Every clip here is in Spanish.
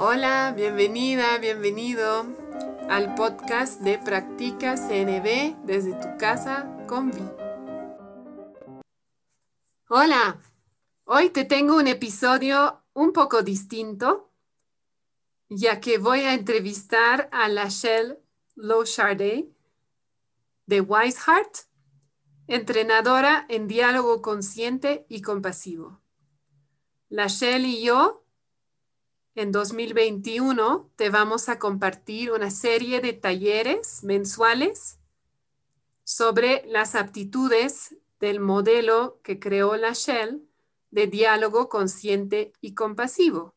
Hola, bienvenida, bienvenido al podcast de Practica CNB desde tu casa con Vi. Hola, hoy te tengo un episodio un poco distinto, ya que voy a entrevistar a LaShelle Lowe-Chardé de Wiseheart, entrenadora en diálogo consciente y compasivo. LaShelle y yo en 2021 te vamos a compartir una serie de talleres mensuales sobre las aptitudes del modelo que creó LaShelle de diálogo consciente y compasivo.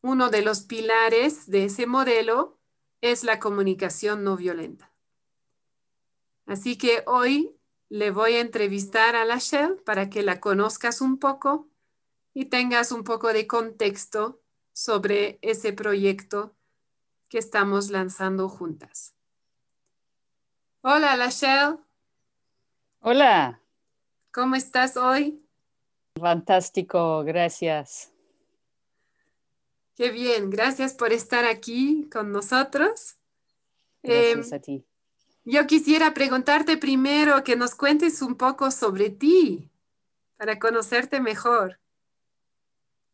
Uno de los pilares de ese modelo es la comunicación no violenta. Así que hoy le voy a entrevistar a LaShelle para que la conozcas un poco y tengas un poco de contexto sobre ese proyecto que estamos lanzando juntas. Hola, LaShelle. Hola. ¿Cómo estás hoy? Fantástico, gracias. Qué bien, gracias por estar aquí con nosotros. Gracias a ti. Yo quisiera preguntarte primero que nos cuentes un poco sobre ti, para conocerte mejor.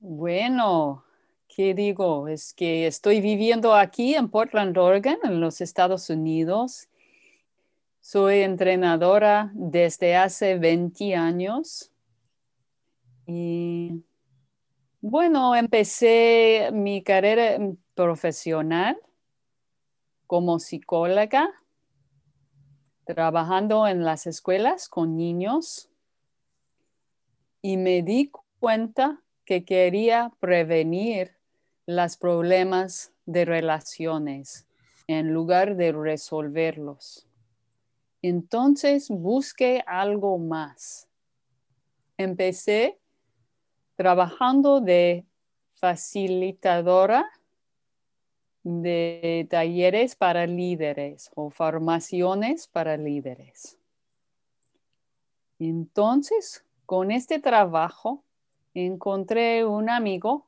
Bueno, ¿qué digo? Es que estoy viviendo aquí en Portland, Oregon, en los Estados Unidos. Soy entrenadora desde hace 20 años. Y bueno, empecé mi carrera profesional como psicóloga, trabajando en las escuelas con niños. Y me di cuenta que quería prevenir los problemas de relaciones en lugar de resolverlos. Entonces busqué algo más. Empecé trabajando de facilitadora de talleres para líderes o formaciones para líderes. Entonces, con este trabajo, encontré un amigo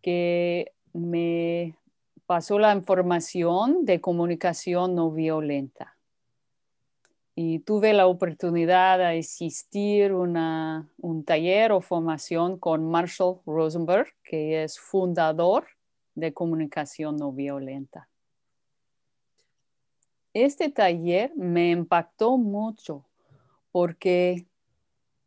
que me pasó la información de comunicación no violenta. Y tuve la oportunidad de asistir a un taller o formación con Marshall Rosenberg, que es fundador de comunicación no violenta. Este taller me impactó mucho porque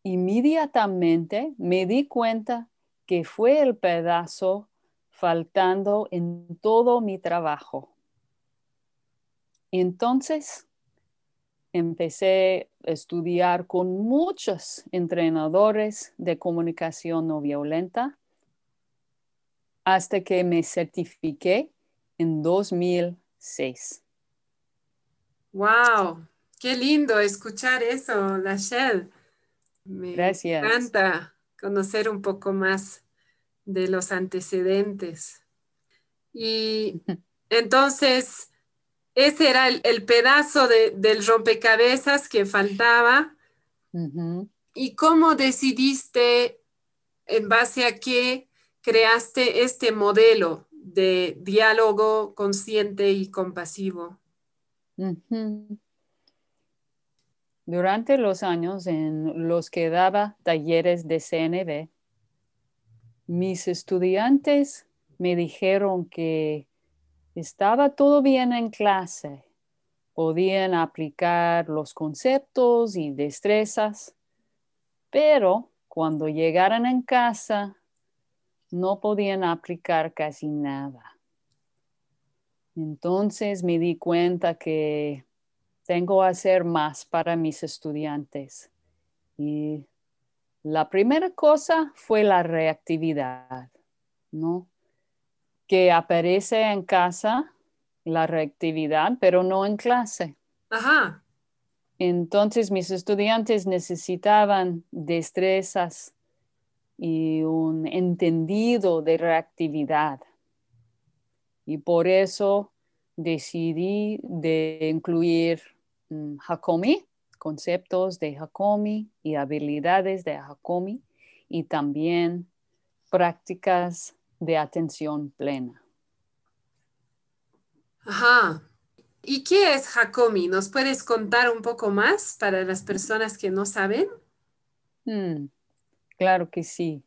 inmediatamente me di cuenta que fue el pedazo faltando en todo mi trabajo. Entonces empecé a estudiar con muchos entrenadores de comunicación no violenta hasta que me certifiqué en 2006. ¡Wow! ¡Qué lindo escuchar eso, LaShelle! Gracias. Me encanta conocer un poco más de los antecedentes. Y entonces, ese era el pedazo del rompecabezas que faltaba. Uh-huh. ¿Y cómo decidiste, en base a qué creaste este modelo de diálogo consciente y compasivo? Uh-huh. Durante los años en los que daba talleres de CNB, mis estudiantes me dijeron que estaba todo bien en clase. Podían aplicar los conceptos y destrezas, pero cuando llegaran en casa no podían aplicar casi nada. Entonces me di cuenta que tengo que hacer más para mis estudiantes. Y la primera cosa fue la reactividad, ¿no? Que aparece en casa la reactividad, pero no en clase. Ajá. Entonces mis estudiantes necesitaban destrezas y un entendido de reactividad. Y por eso decidí de incluir Hakomi, conceptos de Hakomi y habilidades de Hakomi, y también prácticas de atención plena. Ajá. ¿Y qué es Hakomi? ¿Nos puedes contar un poco más para las personas que no saben? Claro que sí.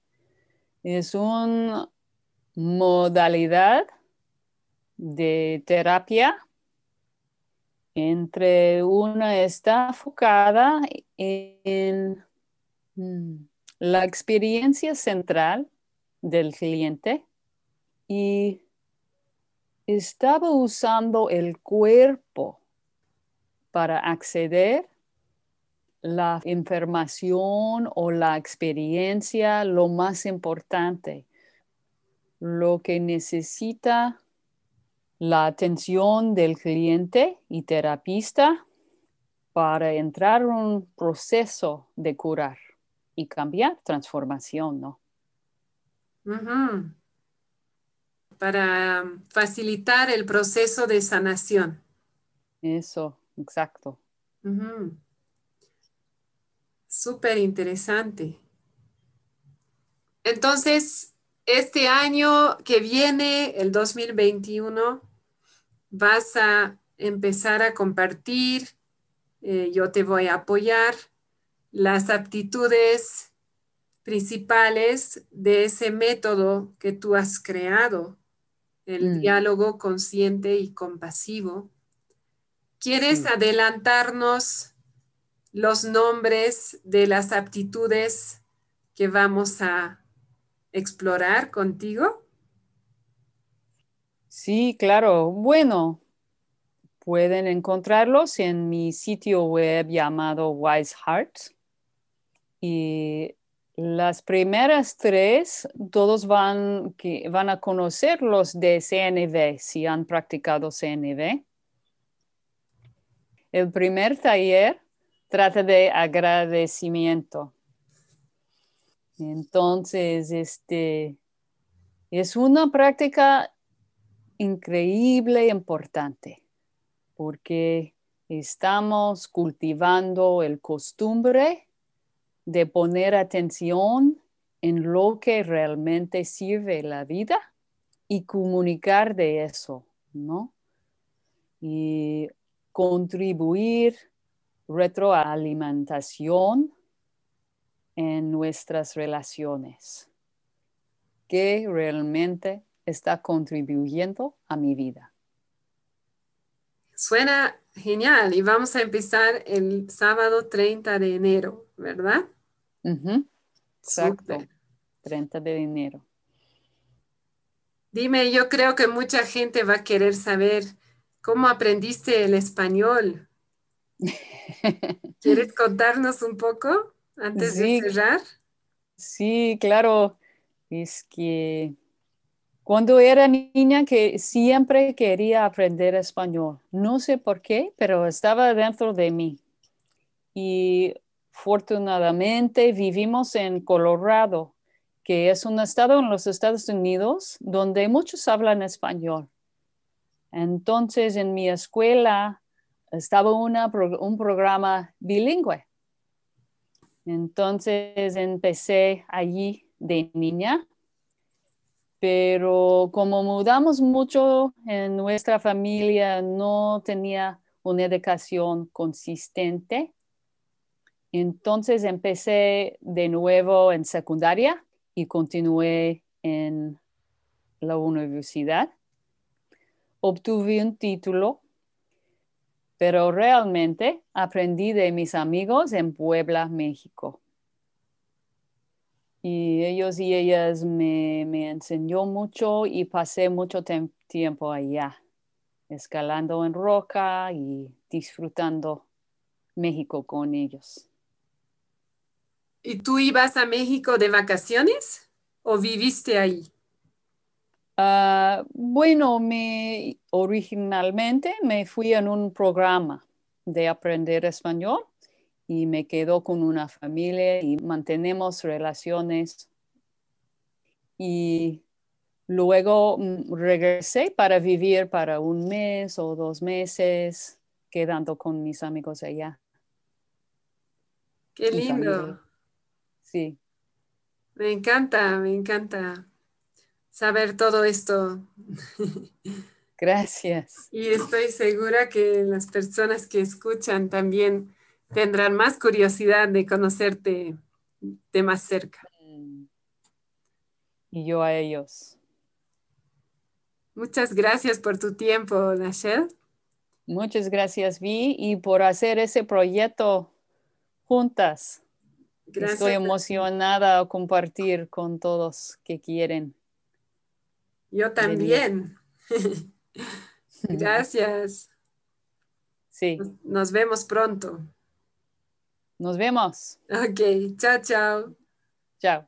Es una modalidad de terapia entre una está enfocada en la experiencia central del cliente y estaba usando el cuerpo para acceder la información o la experiencia, lo más importante, lo que necesita la atención del cliente y terapista para entrar en un proceso de curar y cambiar, transformación, ¿no? Uh-huh. Para facilitar el proceso de sanación. Eso, exacto. Uh-huh. Súper interesante. Entonces, este año que viene, el 2021, vas a empezar a compartir, yo te voy a apoyar, las aptitudes principales de ese método que tú has creado, el diálogo consciente y compasivo. ¿Quieres adelantarnos los nombres de las aptitudes que vamos a explorar contigo? Sí, claro. Bueno, pueden encontrarlos en mi sitio web llamado Wiseheart. Y las primeras tres, todos van a conocer los de CNB, si han practicado CNB. El primer taller trata de agradecimiento. Entonces, es una práctica increíble, importante, porque estamos cultivando el costumbre de poner atención en lo que realmente sirve la vida y comunicar de eso, ¿no? Y contribuir retroalimentación en nuestras relaciones. ¿Qué realmente está contribuyendo a mi vida? Suena genial. Y vamos a empezar el sábado 30 de enero, ¿verdad? Uh-huh. Exacto. Super. 30 de enero. Dime, yo creo que mucha gente va a querer saber cómo aprendiste el español. ¿Quieres contarnos un poco? Antes de cerrar. Sí, claro. Es que cuando era niña que siempre quería aprender español. No sé por qué, pero estaba dentro de mí. Y afortunadamente vivimos en Colorado, que es un estado en los Estados Unidos donde muchos hablan español. Entonces en mi escuela estaba un programa bilingüe. Entonces empecé allí de niña, pero como mudamos mucho en nuestra familia, no tenía una educación consistente. Entonces empecé de nuevo en secundaria y continué en la universidad. Obtuve un título, pero realmente aprendí de mis amigos en Puebla, México. Y ellos y ellas me enseñó mucho y pasé mucho tiempo allá, escalando en roca y disfrutando México con ellos. ¿Y tú ibas a México de vacaciones o viviste ahí? Bueno, originalmente me fui en un programa de aprender español y me quedo con una familia y mantenemos relaciones. Y luego regresé para vivir para un mes o 2 meses quedando con mis amigos allá. ¡Qué lindo! Sí. Me encanta, me encanta. saber todo esto. Gracias. Y estoy segura que las personas que escuchan también tendrán más curiosidad de conocerte de más cerca. Y yo a ellos. Muchas gracias por tu tiempo, LaShelle. Muchas gracias, Vi, y por hacer ese proyecto juntas. Gracias. Estoy emocionada a compartir con todos que quieren. Yo también. Gracias. Sí. Nos vemos pronto. Nos vemos. Ok, chao, chao. Chao.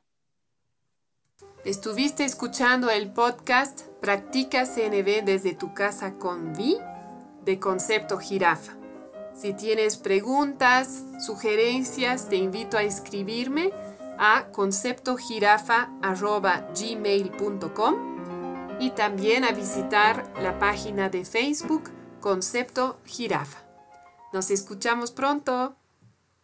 ¿Estuviste escuchando el podcast Practica CNB desde tu casa con Vi de Concepto Jirafa? Si tienes preguntas, sugerencias, te invito a escribirme a conceptojirafa@gmail.com y también a visitar la página de Facebook Concepto Jirafa. Nos escuchamos pronto.